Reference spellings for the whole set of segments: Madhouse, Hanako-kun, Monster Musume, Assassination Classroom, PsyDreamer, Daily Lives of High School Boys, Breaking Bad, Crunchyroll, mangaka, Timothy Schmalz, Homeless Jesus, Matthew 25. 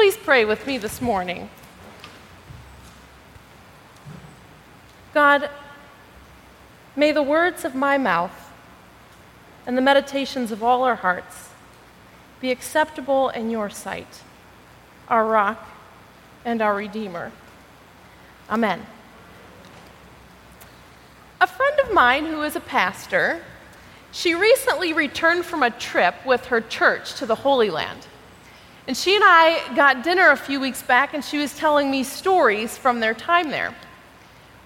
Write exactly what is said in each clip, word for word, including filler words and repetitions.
Please pray with me this morning. God, may the words of my mouth and the meditations of all our hearts be acceptable in your sight, our rock and our Redeemer. Amen. A friend of mine who is a pastor, she recently returned from a trip with her church to the Holy Land. And she and I got dinner a few weeks back, and she was telling me stories from their time there.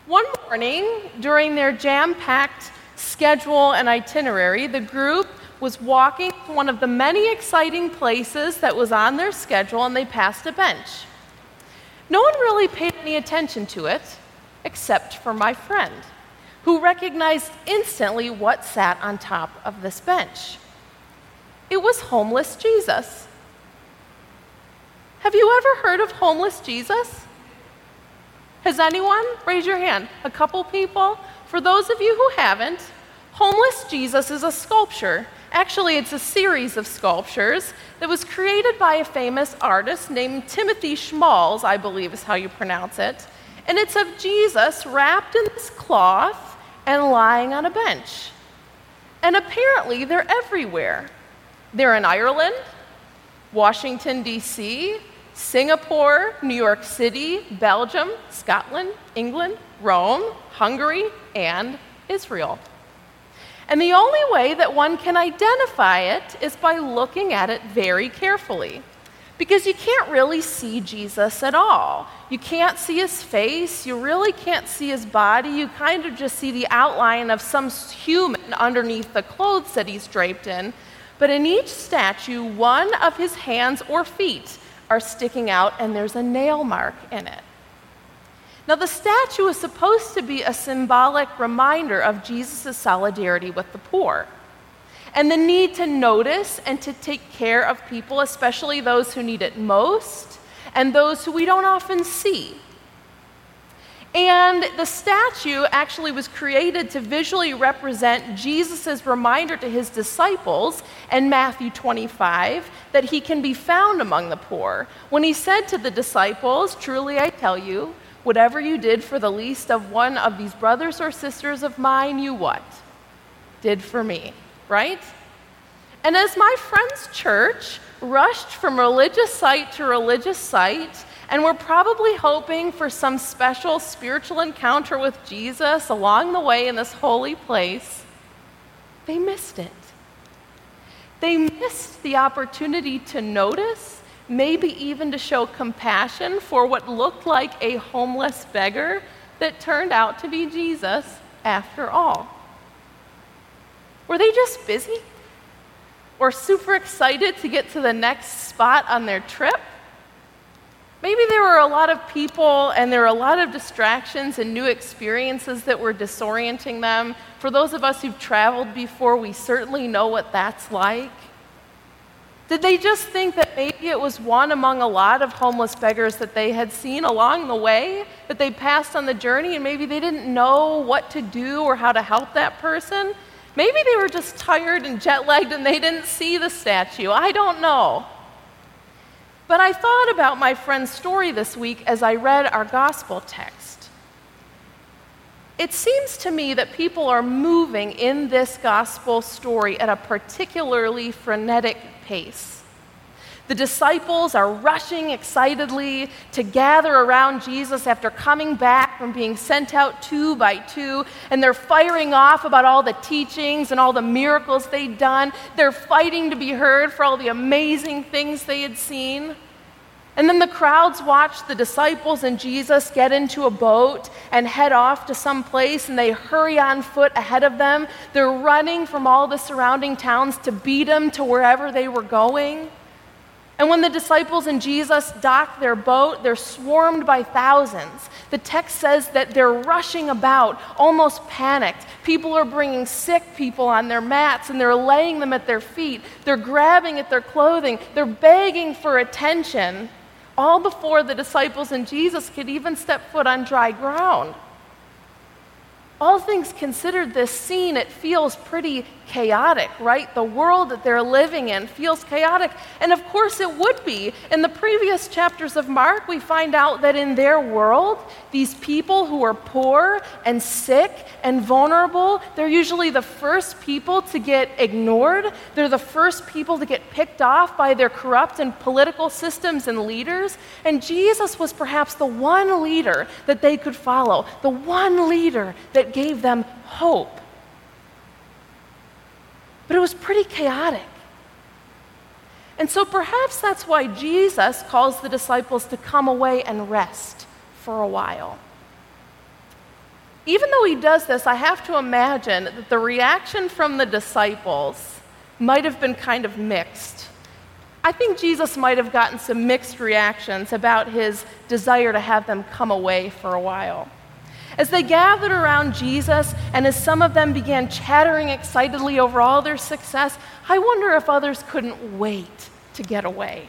One morning, during their jam-packed schedule and itinerary, the group was walking to one of the many exciting places that was on their schedule, and they passed a bench. No one really paid any attention to it, except for my friend, who recognized instantly what sat on top of this bench. It was Homeless Jesus. Have you ever heard of Homeless Jesus? Has anyone? Raise your hand. A couple people. For those of you who haven't, Homeless Jesus is a sculpture. Actually, it's a series of sculptures that was created by a famous artist named Timothy Schmalz, I believe is how you pronounce it. And it's of Jesus wrapped in this cloth and lying on a bench. And apparently they're everywhere. They're in Ireland, Washington, D C, Singapore, New York City, Belgium, Scotland, England, Rome, Hungary, and Israel. And the only way that one can identify it is by looking at it very carefully. Because you can't really see Jesus at all. You can't see his face, you really can't see his body, you kind of just see the outline of some human underneath the clothes that he's draped in. But in each statue, one of his hands or feet are sticking out, and there's a nail mark in it. Now, the statue is supposed to be a symbolic reminder of Jesus' solidarity with the poor, and the need to notice and to take care of people, especially those who need it most and those who we don't often see. And the statue actually was created to visually represent Jesus' reminder to his disciples in Matthew twenty-five that he can be found among the poor, when he said to the disciples, "Truly I tell you, whatever you did for the least of one of these brothers or sisters of mine, you what? Did for me." Right? And as my friend's church rushed from religious site to religious site, and we're probably hoping for some special spiritual encounter with Jesus along the way in this holy place, they missed it. They missed the opportunity to notice, maybe even to show compassion for what looked like a homeless beggar that turned out to be Jesus after all. Were they just busy or super excited to get to the next spot on their trip? Maybe there were a lot of people and there were a lot of distractions and new experiences that were disorienting them. For those of us who've traveled before, we certainly know what that's like. Did they just think that maybe it was one among a lot of homeless beggars that they had seen along the way, that they passed on the journey, and maybe they didn't know what to do or how to help that person? Maybe they were just tired and jet-lagged and they didn't see the statue. I don't know. But I thought about my friend's story this week as I read our gospel text. It seems to me that people are moving in this gospel story at a particularly frenetic pace. The disciples are rushing excitedly to gather around Jesus after coming back from being sent out two by two, and they're firing off about all the teachings and all the miracles they'd done. They're fighting to be heard for all the amazing things they had seen. And then the crowds watch the disciples and Jesus get into a boat and head off to some place, and they hurry on foot ahead of them. They're running from all the surrounding towns to beat them to wherever they were going. And when the disciples and Jesus dock their boat, they're swarmed by thousands. The text says that they're rushing about, almost panicked. People are bringing sick people on their mats, and they're laying them at their feet. They're grabbing at their clothing. They're begging for attention, all before the disciples and Jesus could even step foot on dry ground. All things considered, this scene, it feels pretty chaotic, right? The world that they're living in feels chaotic. And of course it would be. In the previous chapters of Mark, we find out that in their world, these people who are poor and sick and vulnerable, they're usually the first people to get ignored. They're the first people to get picked off by their corrupt and political systems and leaders. And Jesus was perhaps the one leader that they could follow, the one leader that gave them hope. But it was pretty chaotic. And so perhaps that's why Jesus calls the disciples to come away and rest for a while. Even though he does this, I have to imagine that the reaction from the disciples might have been kind of mixed. I think Jesus might have gotten some mixed reactions about his desire to have them come away for a while. As they gathered around Jesus, and as some of them began chattering excitedly over all their success, I wonder if others couldn't wait to get away.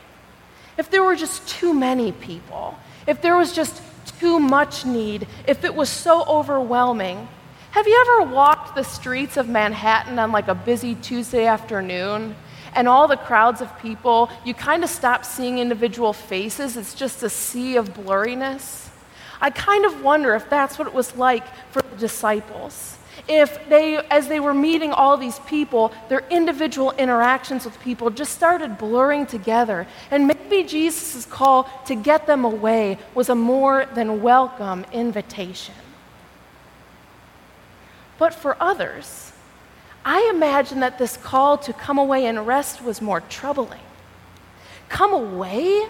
If there were just too many people, if there was just too much need, if it was so overwhelming. Have you ever walked the streets of Manhattan on like a busy Tuesday afternoon? And all the crowds of people, you kind of stop seeing individual faces. It's just a sea of blurriness. I kind of wonder if that's what it was like for the disciples. If they, as they were meeting all these people, their individual interactions with people just started blurring together. And maybe Jesus' call to get them away was a more than welcome invitation. But for others, I imagine that this call to come away and rest was more troubling. Come away?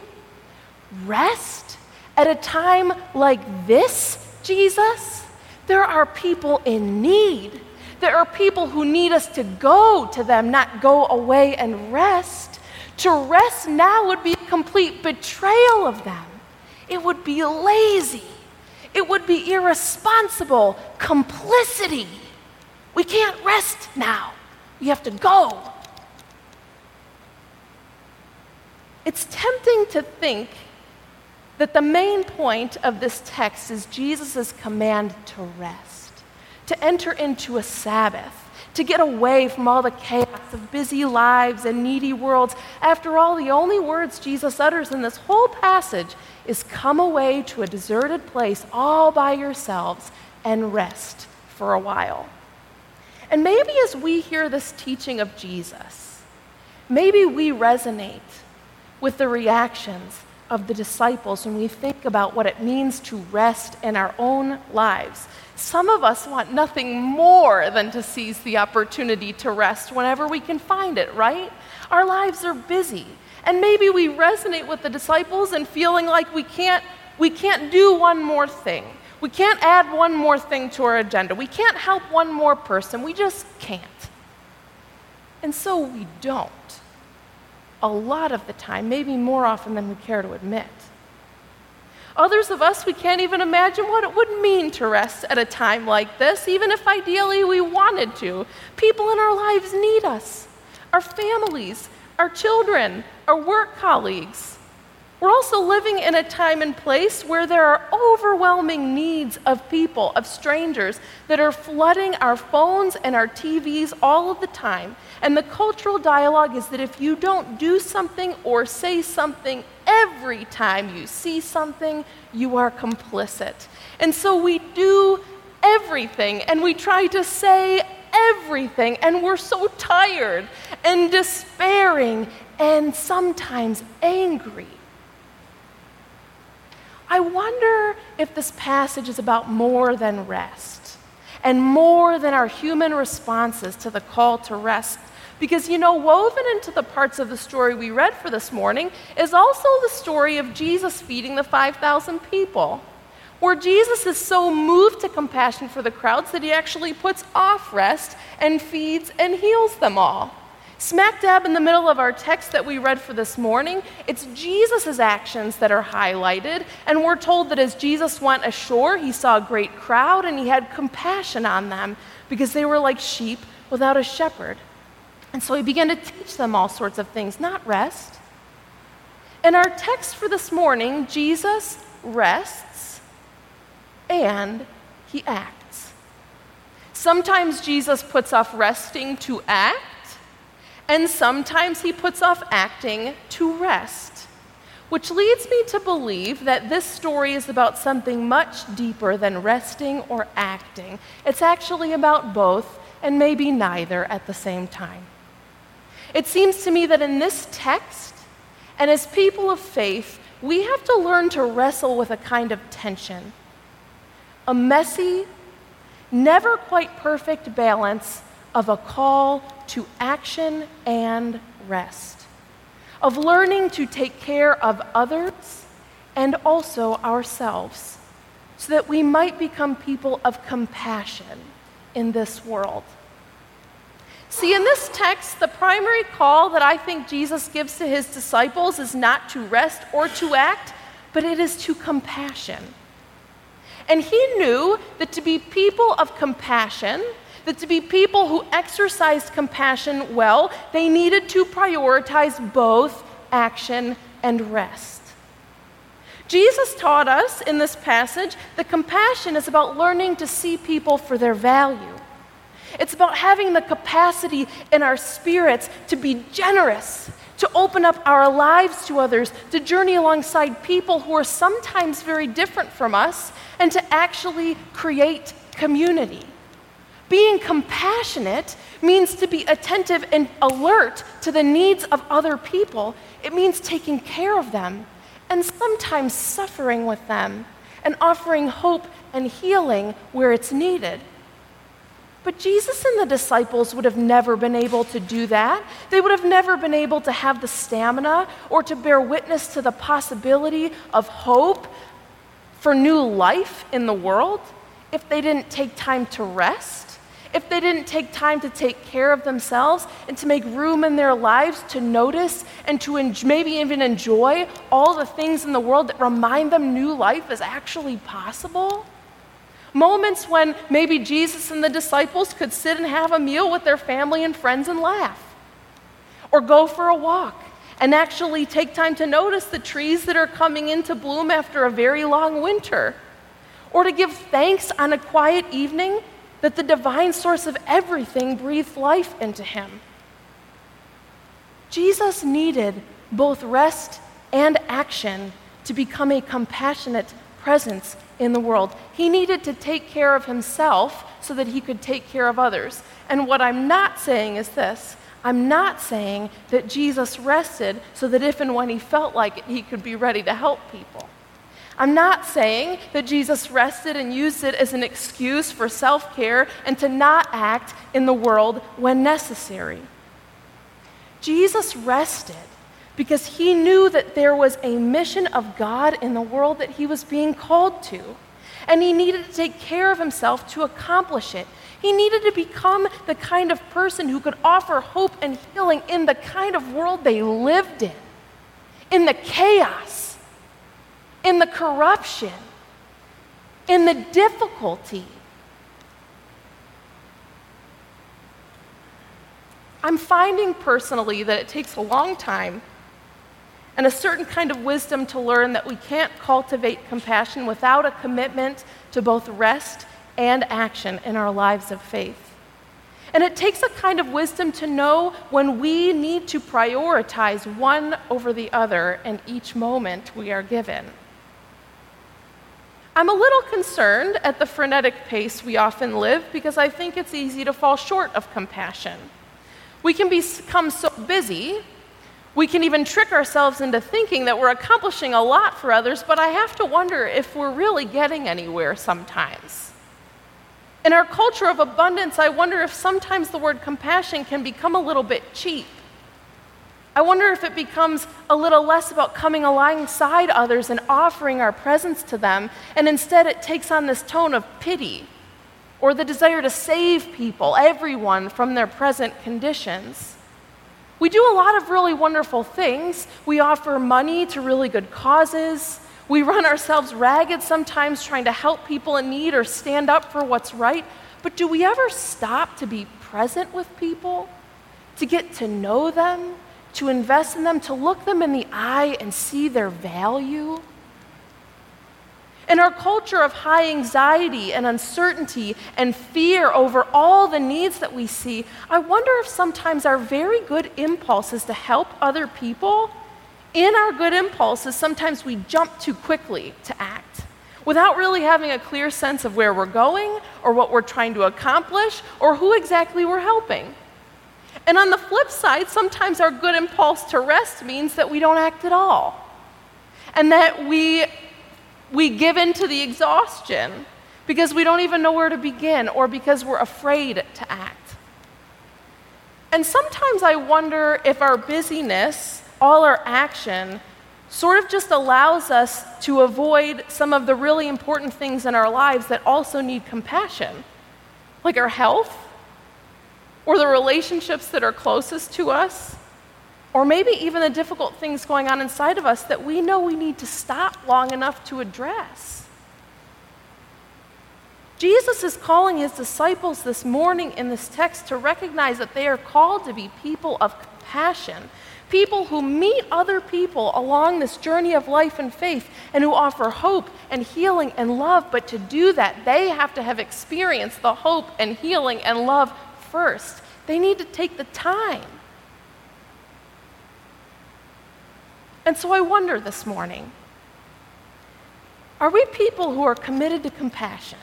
Rest? At a time like this, Jesus, there are people in need. There are people who need us to go to them, not go away and rest. To rest now would be a complete betrayal of them. It would be lazy. It would be irresponsible, complicity. We can't rest now. We have to go. It's tempting to think that the main point of this text is Jesus' command to rest, to enter into a Sabbath, to get away from all the chaos of busy lives and needy worlds. After all, the only words Jesus utters in this whole passage is come away to a deserted place all by yourselves and rest for a while. And maybe as we hear this teaching of Jesus, maybe we resonate with the reactions of the disciples when we think about what it means to rest in our own lives. Some of us want nothing more than to seize the opportunity to rest whenever we can find it, right? Our lives are busy, and maybe we resonate with the disciples in feeling like we can't, we can't do one more thing. We can't add one more thing to our agenda. We can't help one more person. We just can't. And so we don't. A lot of the time, maybe more often than we care to admit. Others of us, we can't even imagine what it would mean to rest at a time like this, even if ideally we wanted to. People in our lives need us, our families, our children, our work colleagues. We're also living in a time and place where there are overwhelming needs of people, of strangers, that are flooding our phones and our T Vs all of the time. And the cultural dialogue is that if you don't do something or say something every time you see something, you are complicit. And so we do everything, and we try to say everything, and we're so tired and despairing and sometimes angry. I wonder if this passage is about more than rest and more than our human responses to the call to rest. Because, you know, woven into the parts of the story we read for this morning is also the story of Jesus feeding the five thousand people, where Jesus is so moved to compassion for the crowds that he actually puts off rest and feeds and heals them all. Smack dab in the middle of our text that we read for this morning, it's Jesus' actions that are highlighted, and we're told that as Jesus went ashore, he saw a great crowd, and he had compassion on them because they were like sheep without a shepherd. And so he began to teach them all sorts of things, not rest. In our text for this morning, Jesus rests and he acts. Sometimes Jesus puts off resting to act, and sometimes he puts off acting to rest, which leads me to believe that this story is about something much deeper than resting or acting. It's actually about both, and maybe neither at the same time. It seems to me that in this text, and as people of faith, we have to learn to wrestle with a kind of tension, a messy, never quite perfect balance of a call to action and rest, of learning to take care of others and also ourselves, so that we might become people of compassion in this world. See, in this text, the primary call that I think Jesus gives to his disciples is not to rest or to act, but it is to compassion. And he knew that to be people of compassion, that to be people who exercised compassion well, they needed to prioritize both action and rest. Jesus taught us in this passage that compassion is about learning to see people for their value. It's about having the capacity in our spirits to be generous, to open up our lives to others, to journey alongside people who are sometimes very different from us, and to actually create community. Being compassionate means to be attentive and alert to the needs of other people. It means taking care of them, and sometimes suffering with them, and offering hope and healing where it's needed. But Jesus and the disciples would have never been able to do that. They would have never been able to have the stamina or to bear witness to the possibility of hope for new life in the world if they didn't take time to rest, if they didn't take time to take care of themselves and to make room in their lives to notice and to en- maybe even enjoy all the things in the world that remind them new life is actually possible. Moments when maybe Jesus and the disciples could sit and have a meal with their family and friends and laugh. Or go for a walk and actually take time to notice the trees that are coming into bloom after a very long winter. Or to give thanks on a quiet evening that the divine source of everything breathed life into him. Jesus needed both rest and action to become a compassionate presence in the world. He needed to take care of himself so that he could take care of others. And what I'm not saying is this. I'm not saying that Jesus rested so that if and when he felt like it, he could be ready to help people. I'm not saying that Jesus rested and used it as an excuse for self-care and to not act in the world when necessary. Jesus rested because he knew that there was a mission of God in the world that he was being called to, and he needed to take care of himself to accomplish it. He needed to become the kind of person who could offer hope and healing in the kind of world they lived in, in the chaos, in the corruption, in the difficulty. I'm finding personally that it takes a long time and a certain kind of wisdom to learn that we can't cultivate compassion without a commitment to both rest and action in our lives of faith. And it takes a kind of wisdom to know when we need to prioritize one over the other in each moment we are given. I'm a little concerned at the frenetic pace we often live because I think it's easy to fall short of compassion. We can become so busy. We can even trick ourselves into thinking that we're accomplishing a lot for others, but I have to wonder if we're really getting anywhere sometimes. In our culture of abundance, I wonder if sometimes the word compassion can become a little bit cheap. I wonder if it becomes a little less about coming alongside others and offering our presence to them, and instead it takes on this tone of pity or the desire to save people, everyone, from their present conditions. We do a lot of really wonderful things. We offer money to really good causes. We run ourselves ragged sometimes trying to help people in need or stand up for what's right. But do we ever stop to be present with people, to get to know them, to invest in them, to look them in the eye and see their value? In our culture of high anxiety and uncertainty and fear over all the needs that we see, I wonder if sometimes our very good impulses to help other people, in our good impulses, sometimes we jump too quickly to act without really having a clear sense of where we're going or what we're trying to accomplish or who exactly we're helping. And on the flip side, sometimes our good impulse to rest means that we don't act at all and that we We give in to the exhaustion because we don't even know where to begin or because we're afraid to act. And sometimes I wonder if our busyness, all our action, sort of just allows us to avoid some of the really important things in our lives that also need compassion, like our health, or the relationships that are closest to us, or maybe even the difficult things going on inside of us that we know we need to stop long enough to address. Jesus is calling his disciples this morning in this text to recognize that they are called to be people of compassion, people who meet other people along this journey of life and faith and who offer hope and healing and love, but to do that, they have to have experienced the hope and healing and love first. They need to take the time. And so I wonder this morning, are we people who are committed to compassion?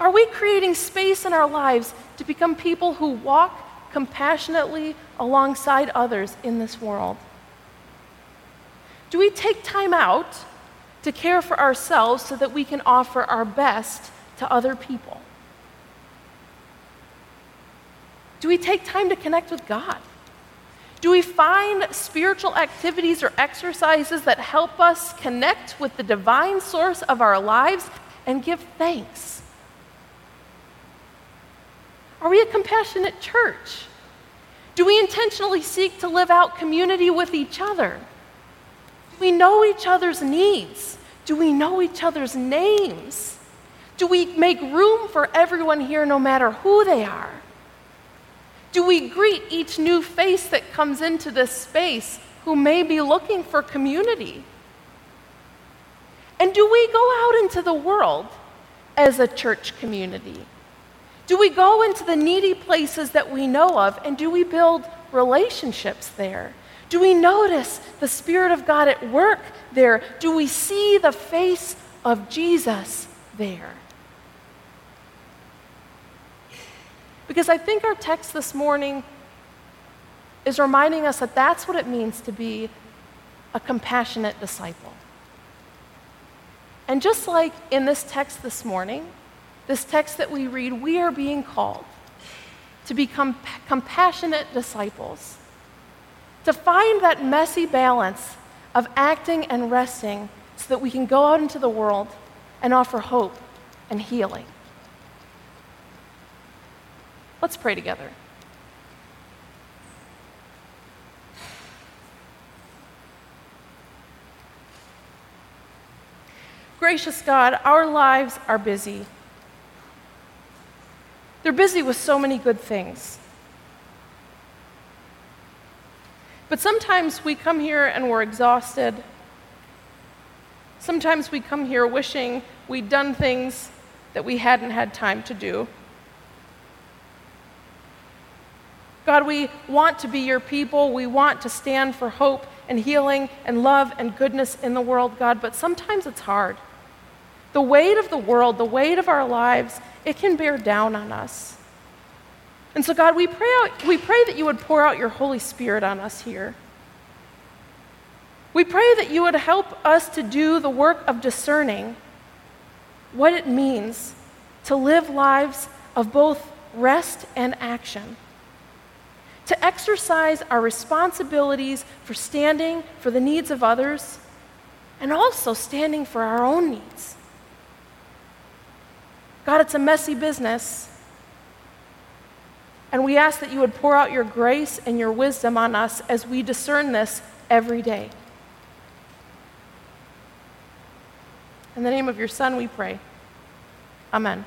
Are we creating space in our lives to become people who walk compassionately alongside others in this world? Do we take time out to care for ourselves so that we can offer our best to other people? Do we take time to connect with God? Do we find spiritual activities or exercises that help us connect with the divine source of our lives and give thanks? Are we a compassionate church? Do we intentionally seek to live out community with each other? Do we know each other's needs? Do we know each other's names? Do we make room for everyone here no matter who they are? Do we greet each new face that comes into this space who may be looking for community? And do we go out into the world as a church community? Do we go into the needy places that we know of, and do we build relationships there? Do we notice the Spirit of God at work there? Do we see the face of Jesus there? Because I think our text this morning is reminding us that that's what it means to be a compassionate disciple. And just like in this text this morning, this text that we read, we are being called to become compassionate disciples, to find that messy balance of acting and resting so that we can go out into the world and offer hope and healing. Let's pray together. Gracious God, our lives are busy. They're busy with so many good things. But sometimes we come here and we're exhausted. Sometimes we come here wishing we'd done things that we hadn't had time to do. God, we want to be your people. We want to stand for hope and healing and love and goodness in the world, God, but sometimes it's hard. The weight of the world, the weight of our lives, it can bear down on us. And so, God, we pray out, we pray that you would pour out your Holy Spirit on us here. We pray that you would help us to do the work of discerning what it means to live lives of both rest and action, to exercise our responsibilities for standing for the needs of others and also standing for our own needs. God, it's a messy business, and we ask that you would pour out your grace and your wisdom on us as we discern this every day. In the name of your Son, we pray. Amen.